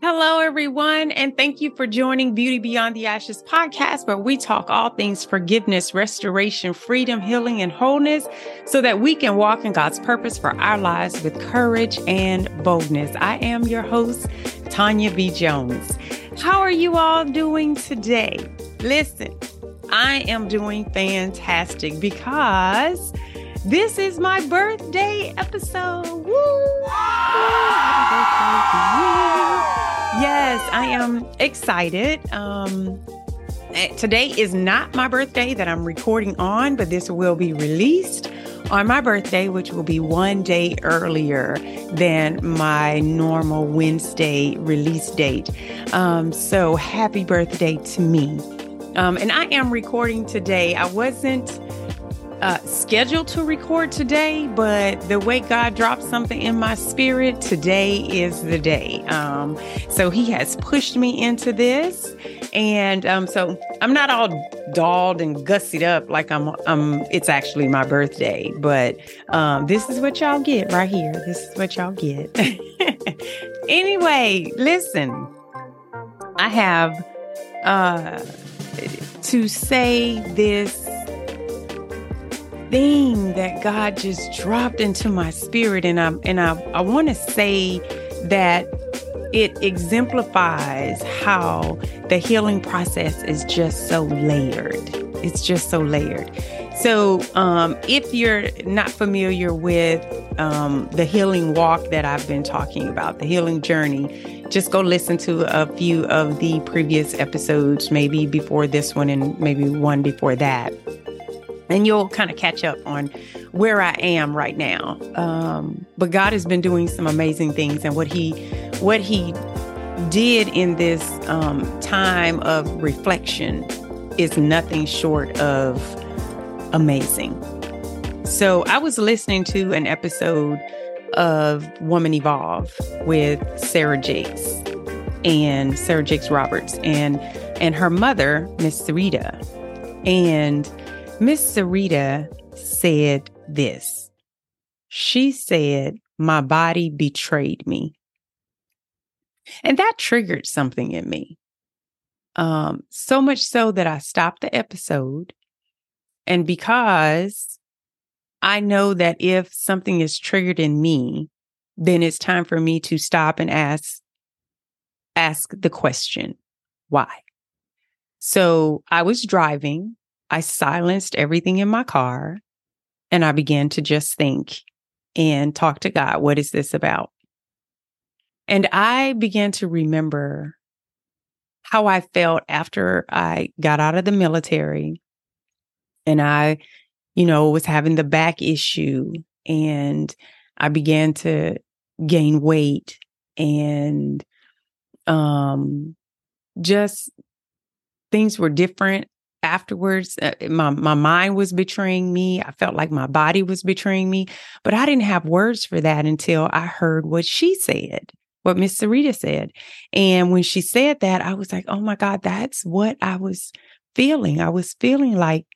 Hello, everyone, and thank you for joining Beauty Beyond the Ashes podcast, where we talk all things forgiveness, restoration, freedom, healing, and wholeness so that we can walk in God's purpose for our lives with courage and boldness. I am your host, Tonya B. Jones. How are you all doing today? Listen, I am doing fantastic because this is my birthday episode. Woo! Happy birthday to you. Yes, I am excited. Today is not my birthday that I'm recording on, but this will be released on my birthday, which will be one day earlier than my normal Wednesday release date. So happy birthday to me. And I am recording today. I wasn't scheduled to record today, but the way God dropped something in my spirit, today is the day. So he has pushed me into this. And so I'm not all dolled and gussied up like it's actually my birthday, but this is what y'all get right here. This is what y'all get. Anyway, listen, I have to say this thing that God just dropped into my spirit, and I want to say that it exemplifies how the healing process is just so layered. It's just so layered. So if you're not familiar with the healing walk that I've been talking about, the healing journey, just go listen to a few of the previous episodes, maybe before this one and maybe one before that. And you'll kind of catch up on where I am right now. But God has been doing some amazing things. And what he did in this time of reflection is nothing short of amazing. So I was listening to an episode of Woman Evolve with Sarah Jakes and Sarah Jakes Roberts and her mother, Miss Sarita. And Miss Sarita said this. She said, "My body betrayed me." And that triggered something in me. So much so that I stopped the episode. And because I know that if something is triggered in me, then it's time for me to stop and ask the question, why? So I was driving. I silenced everything in my car and I began to just think and talk to God. What is this about? And I began to remember how I felt after I got out of the military and I, was having the back issue and I began to gain weight and just things were different. Afterwards, my mind was betraying me. I felt like my body was betraying me, but I didn't have words for that until I heard what she said, what Miss Sarita said. And when she said that, I was like, oh my God, that's what I was feeling. I was feeling like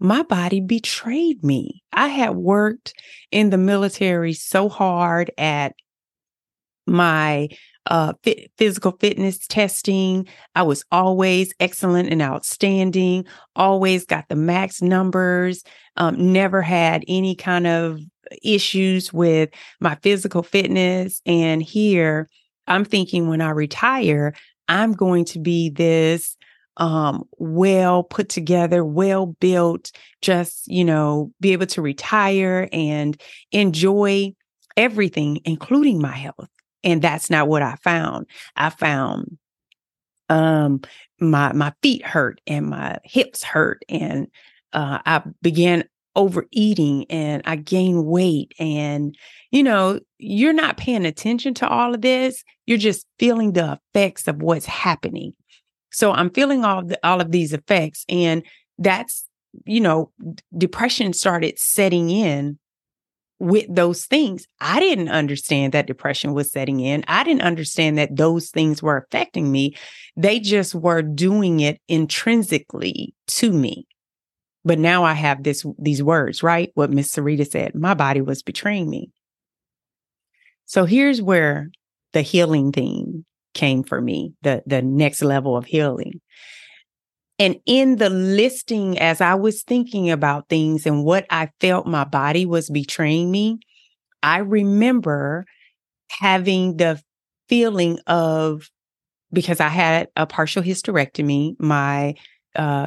my body betrayed me. I had worked in the military so hard at my physical fitness testing. I was always excellent and outstanding, always got the max numbers, never had any kind of issues with my physical fitness. And here I'm thinking when I retire, I'm going to be this well put together, well built, just, be able to retire and enjoy everything, including my health. And that's not what I found. I found my feet hurt and my hips hurt. And I began overeating and I gained weight. And, you're not paying attention to all of this. You're just feeling the effects of what's happening. So I'm feeling all of these effects. And that's, depression started setting in with those things. I didn't understand that depression was setting in. I didn't understand that those things were affecting me. They just were doing it intrinsically to me. But now I have these words, right? What Miss Sarita said, my body was betraying me. So here's where the healing thing came for me, the next level of healing. And in the listing, as I was thinking about things and what I felt my body was betraying me, I remember having the feeling of, because I had a partial hysterectomy, my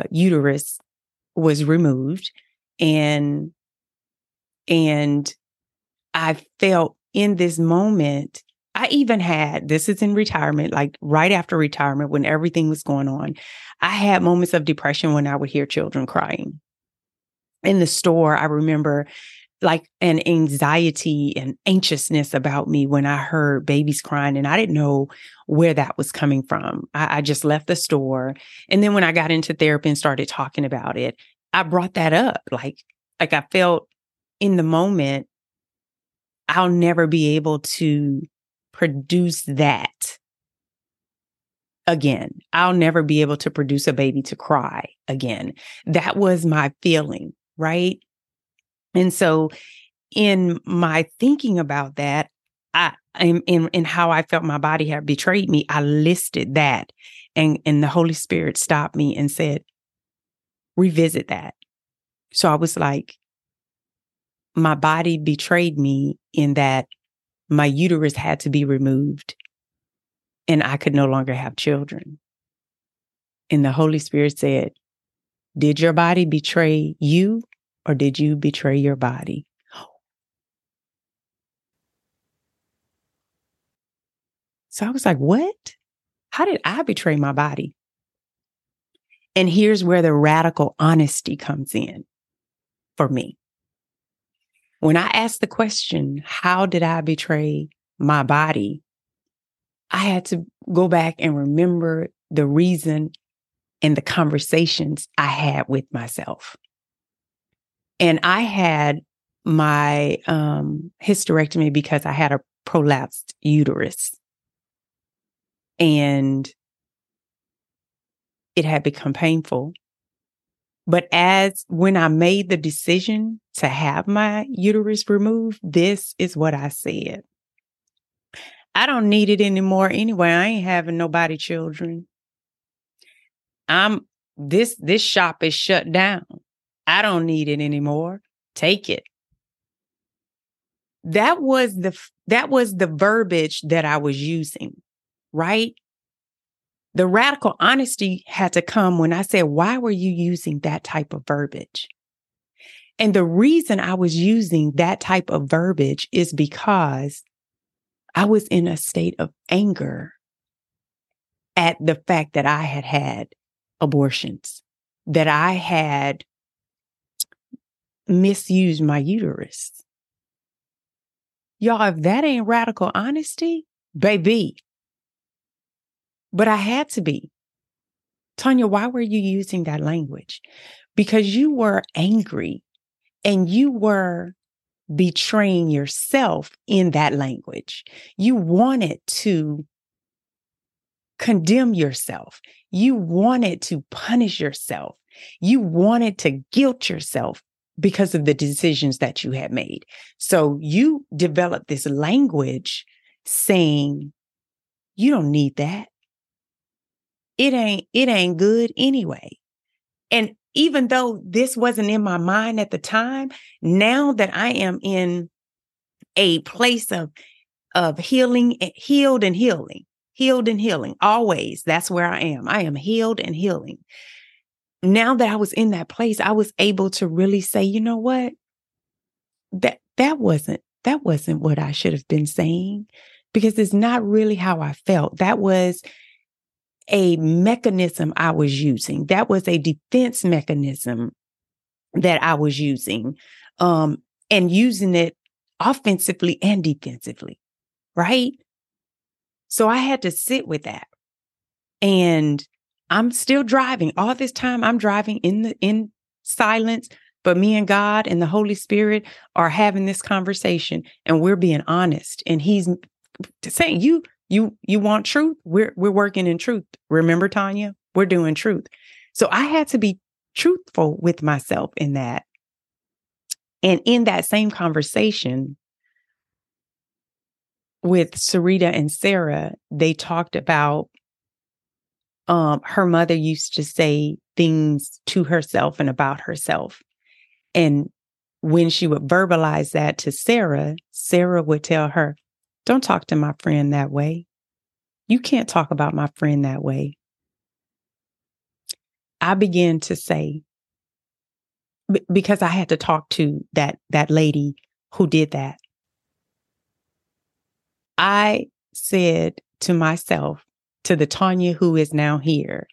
uterus was removed, and I felt in this moment, I even had, this is in retirement, like right after retirement when everything was going on, I had moments of depression when I would hear children crying. In the store, I remember like an anxiety and anxiousness about me when I heard babies crying, and I didn't know where that was coming from. I just left the store. And then when I got into therapy and started talking about it, I brought that up. Like I felt in the moment, I'll never be able to produce that again. I'll never be able to produce a baby to cry again. That was my feeling, right? And so in my thinking about that, I am in how I felt my body had betrayed me, I listed that. And the Holy Spirit stopped me and said, revisit that. So I was like, my body betrayed me in that my uterus had to be removed and I could no longer have children. And the Holy Spirit said, did your body betray you? Or did you betray your body? So I was like, what? How did I betray my body? And here's where the radical honesty comes in for me. When I asked the question, how did I betray my body? I had to go back and remember the reason and the conversations I had with myself. And I had my hysterectomy because I had a prolapsed uterus. And it had become painful. But as when I made the decision to have my uterus removed, this is what I said. I don't need it anymore anyway. I ain't having nobody children. This shop is shut down. I don't need it anymore. Take it. That was the verbiage that I was using, right? The radical honesty had to come when I said, why were you using that type of verbiage? And the reason I was using that type of verbiage is because I was in a state of anger at the fact that I had had abortions, that I had misused my uterus. Y'all, if that ain't radical honesty, baby. But I had to be. Tonya, why were you using that language? Because you were angry and you were betraying yourself in that language. You wanted to condemn yourself. You wanted to punish yourself. You wanted to guilt yourself because of the decisions that you had made. So you developed this language saying, you don't need that. It ain't good anyway. And even though this wasn't in my mind at the time, now that I am in a place of healing, healed and healing, always, that's where I am. I am healed and healing. Now that I was in that place, I was able to really say, you know what? That wasn't what I should have been saying, because it's not really how I felt. That was a mechanism I was using. That was a defense mechanism that I was using, and using it offensively and defensively, right? So I had to sit with that. And I'm still driving. All this time I'm driving in silence, but me and God and the Holy Spirit are having this conversation and we're being honest. And he's saying, you want truth? We're working in truth. Remember, Tonya? We're doing truth. So I had to be truthful with myself in that. And in that same conversation, with Sarita and Sarah, they talked about her mother used to say things to herself and about herself. And when she would verbalize that to Sarah, Sarah would tell her, "Don't talk to my friend that way. You can't talk about my friend that way." I began to say, because I had to talk to that lady who did that, I said to myself, to the Tonya who is now here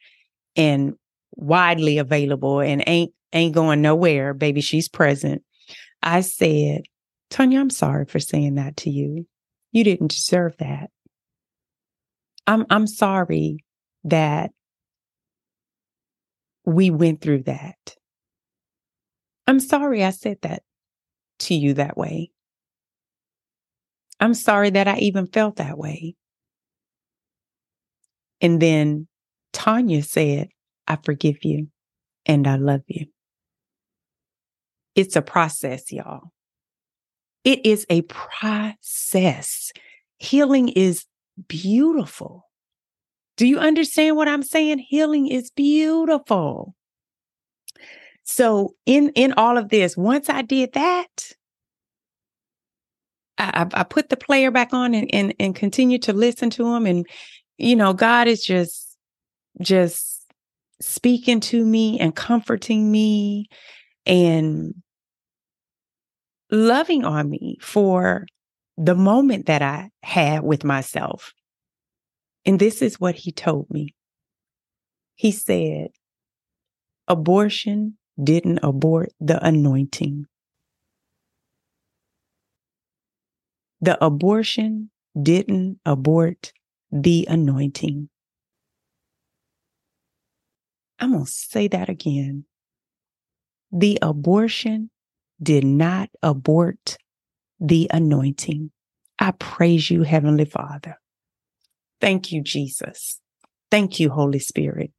and widely available and ain't going nowhere, baby, she's present. I said, "Tonya, I'm sorry for saying that to you. You didn't deserve that. I'm sorry that we went through that. I'm sorry I said that to you that way. I'm sorry that I even felt that way." And then Tonya said, "I forgive you and I love you." It's a process, y'all. It is a process. Healing is beautiful. Do you understand what I'm saying? Healing is beautiful. So in all of this, once I did that, I put the player back on and continue to listen to him. And, you know, God is just speaking to me and comforting me and loving on me for the moment that I had with myself. And this is what he told me. He said, "Abortion didn't abort the anointing. The abortion didn't abort the anointing." I'm going to say that again. The abortion did not abort the anointing. I praise you, Heavenly Father. Thank you, Jesus. Thank you, Holy Spirit.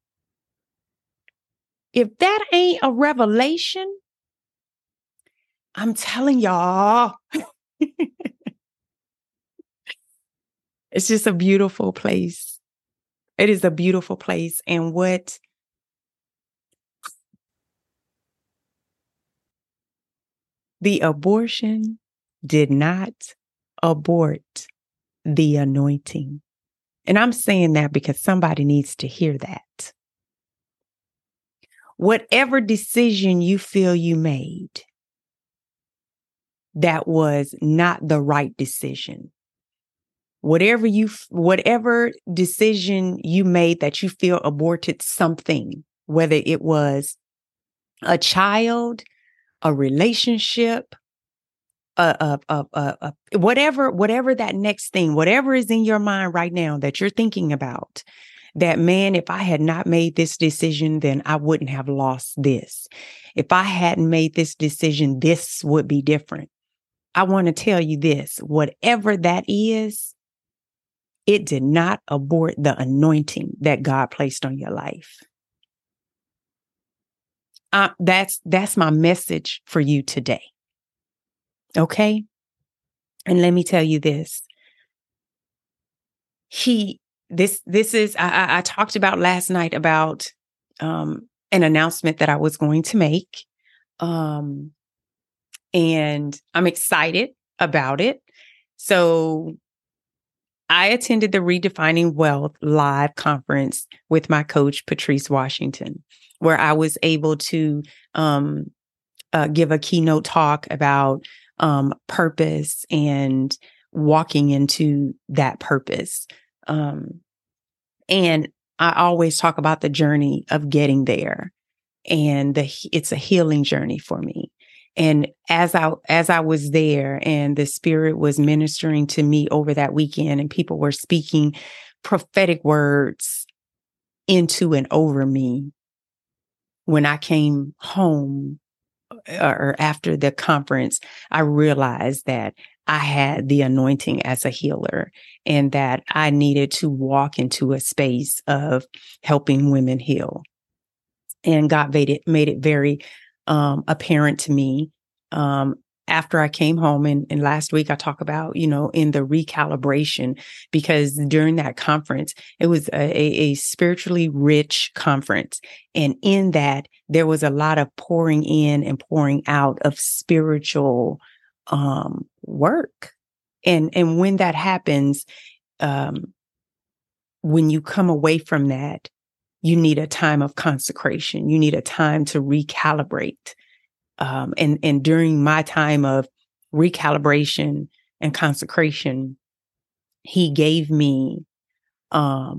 If that ain't a revelation, I'm telling y'all, it's just a beautiful place. It is a beautiful place. And the abortion did not abort the anointing. And I'm saying that because somebody needs to hear that. Whatever decision you feel you made that was not the right decision, whatever decision you made that you feel aborted something, whether it was a child, a relationship, whatever that next thing, whatever is in your mind right now that you're thinking about, that, man, if I had not made this decision, then I wouldn't have lost this. If I hadn't made this decision, this would be different. I want to tell you this, whatever that is, it did not abort the anointing that God placed on your life. That's my message for you today. Okay? And let me tell you this. I talked about last night about an announcement that I was going to make. And I'm excited about it. So I attended the Redefining Wealth live conference with my coach, Patrice Washington, where I was able to give a keynote talk about purpose and walking into that purpose. And I always talk about the journey of getting there, and it's a healing journey for me. And as I was there and the Spirit was ministering to me over that weekend and people were speaking prophetic words into and over me, when I came home or after the conference, I realized that I had the anointing as a healer and that I needed to walk into a space of helping women heal. And God made it very apparent to me after I came home, and last week I talk about, you know, in the recalibration, because during that conference, it was a spiritually rich conference. And in that, there was a lot of pouring in and pouring out of spiritual work. And when that happens, when you come away from that, you need a time of consecration. You need a time to recalibrate. And during my time of recalibration and consecration, he gave me the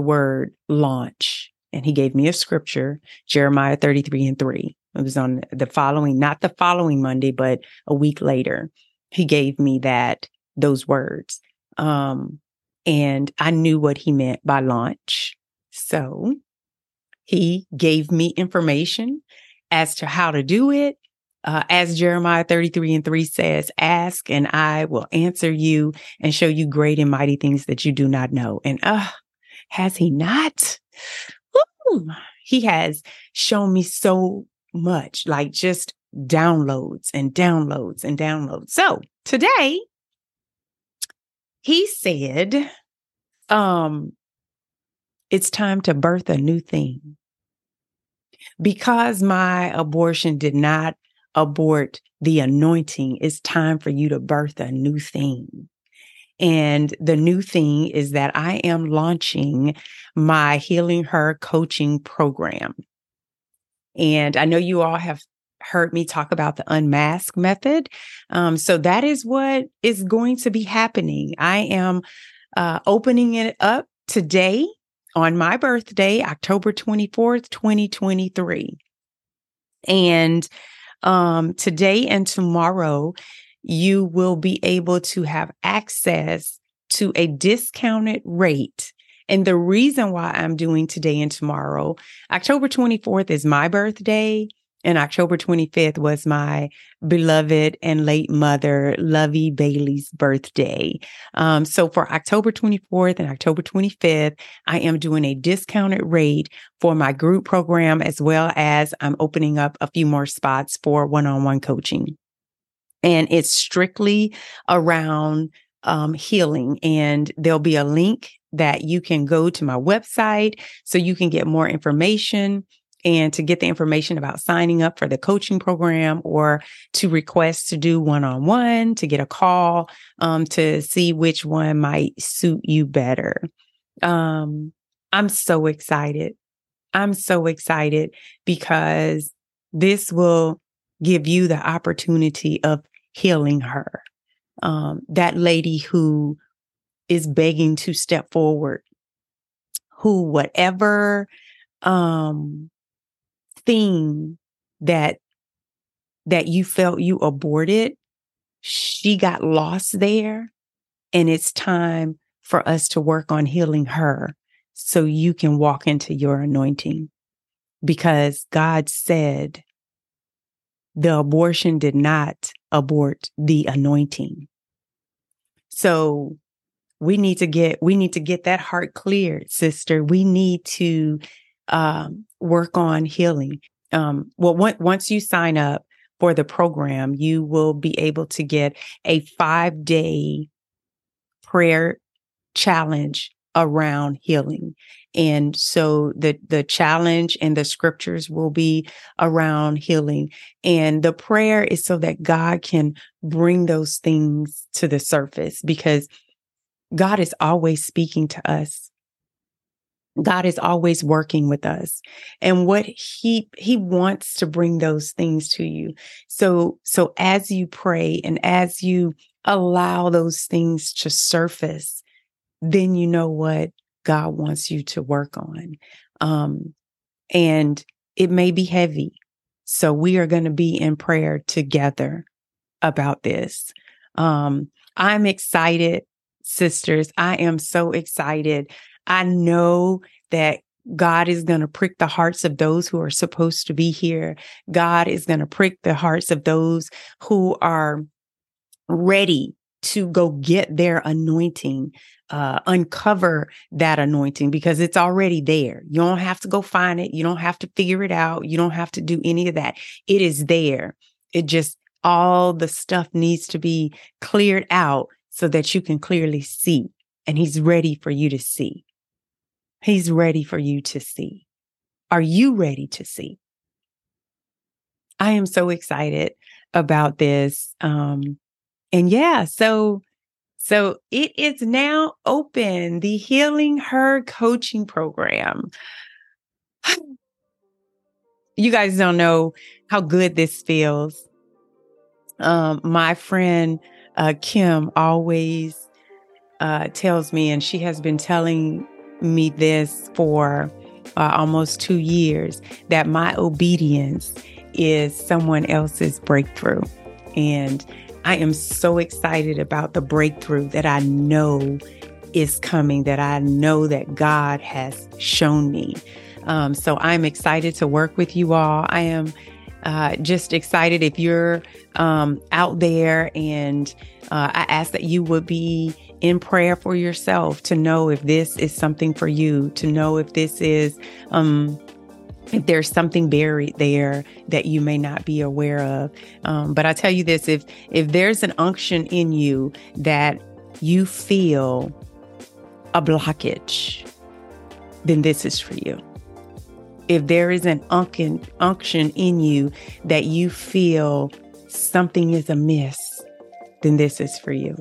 word launch. And he gave me a scripture, Jeremiah 33:3. It was on the following, not the following Monday, but a week later. He gave me those words. And I knew what he meant by launch. So he gave me information as to how to do it. As Jeremiah 33:3 says, ask and I will answer you and show you great and mighty things that you do not know. And has he not? Ooh, he has shown me so much, like just downloads and downloads and downloads. So today, he said, it's time to birth a new thing. Because my abortion did not abort the anointing, it's time for you to birth a new thing. And the new thing is that I am launching my Healing Her coaching program. And I know you all have heard me talk about the unmask method. So that is what is going to be happening. I am opening it up today on my birthday, October 24th, 2023. And today and tomorrow, you will be able to have access to a discounted rate. And the reason why I'm doing today and tomorrow, October 24th is my birthday, and October 25th was my beloved and late mother, Lovey Bailey's birthday. So for October 24th and October 25th, I am doing a discounted rate for my group program, as well as I'm opening up a few more spots for one-on-one coaching. And it's strictly around healing. And there'll be a link that you can go to my website so you can get more information. And to get the information about signing up for the coaching program or to request to do one-on-one, to get a call, to see which one might suit you better. I'm so excited. I'm so excited because this will give you the opportunity of healing her. That lady who is begging to step forward, who whatever thing that you felt you aborted, she got lost there. And it's time for us to work on healing her so you can walk into your anointing. Because God said, the abortion did not abort the anointing. So we need to get that heart cleared, sister. We need to work on healing. Once you sign up for the program, you will be able to get a 5-day prayer challenge around healing. And so the challenge and the scriptures will be around healing. And the prayer is so that God can bring those things to the surface, because God is always speaking to us. God is always working with us, and what he wants to bring those things to you. So as you pray and as you allow those things to surface, then you know what God wants you to work on. And it may be heavy. So we are going to be in prayer together about this. I'm excited, sisters. I am so excited. I know that God is going to prick the hearts of those who are supposed to be here. God is going to prick the hearts of those who are ready to go get their anointing, uncover that anointing, because it's already there. You don't have to go find it. You don't have to figure it out. You don't have to do any of that. It is there. It just all the stuff needs to be cleared out so that you can clearly see. And he's ready for you to see. He's ready for you to see. Are you ready to see? I am so excited about this. So it is now open, the Healing Her coaching program. You guys don't know how good this feels. My friend Kim always tells me, and she has been telling me this for almost 2 years, that my obedience is someone else's breakthrough. And I am so excited about the breakthrough that I know is coming, that I know that God has shown me. So I'm excited to work with you all. I am just excited if you're out there, and I ask that you would be in prayer for yourself to know if this is something for you, to know if this is, if there's something buried there that you may not be aware of. But I tell you this, if there's an unction in you that you feel a blockage, then this is for you. If there is an unction in you that you feel something is amiss, then this is for you.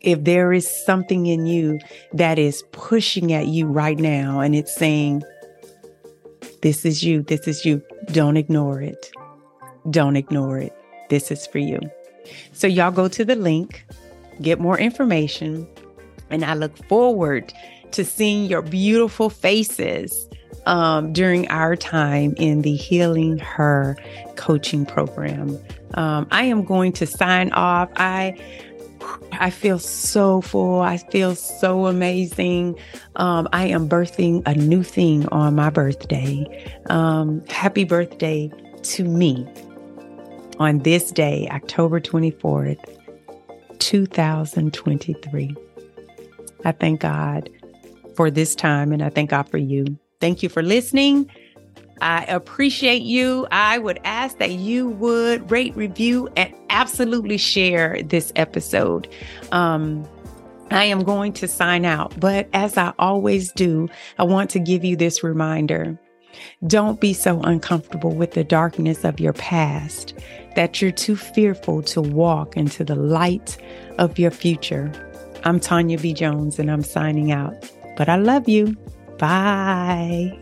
If there is something in you that is pushing at you right now and it's saying, this is you, this is you, don't ignore it. Don't ignore it. This is for you. So y'all go to the link, get more information, and I look forward to seeing your beautiful faces during our time in the Healing Her coaching program. I am going to sign off. I feel so full. I feel so amazing. I am birthing a new thing on my birthday. Happy birthday to me on this day, October 24th, 2023. I thank God for this time, and I thank God for you. Thank you for listening. I appreciate you. I would ask that you would rate, review, and absolutely share this episode. I am going to sign out, but as I always do, I want to give you this reminder. Don't be so uncomfortable with the darkness of your past that you're too fearful to walk into the light of your future. I'm Tonya B. Jones, and I'm signing out, but I love you. Bye.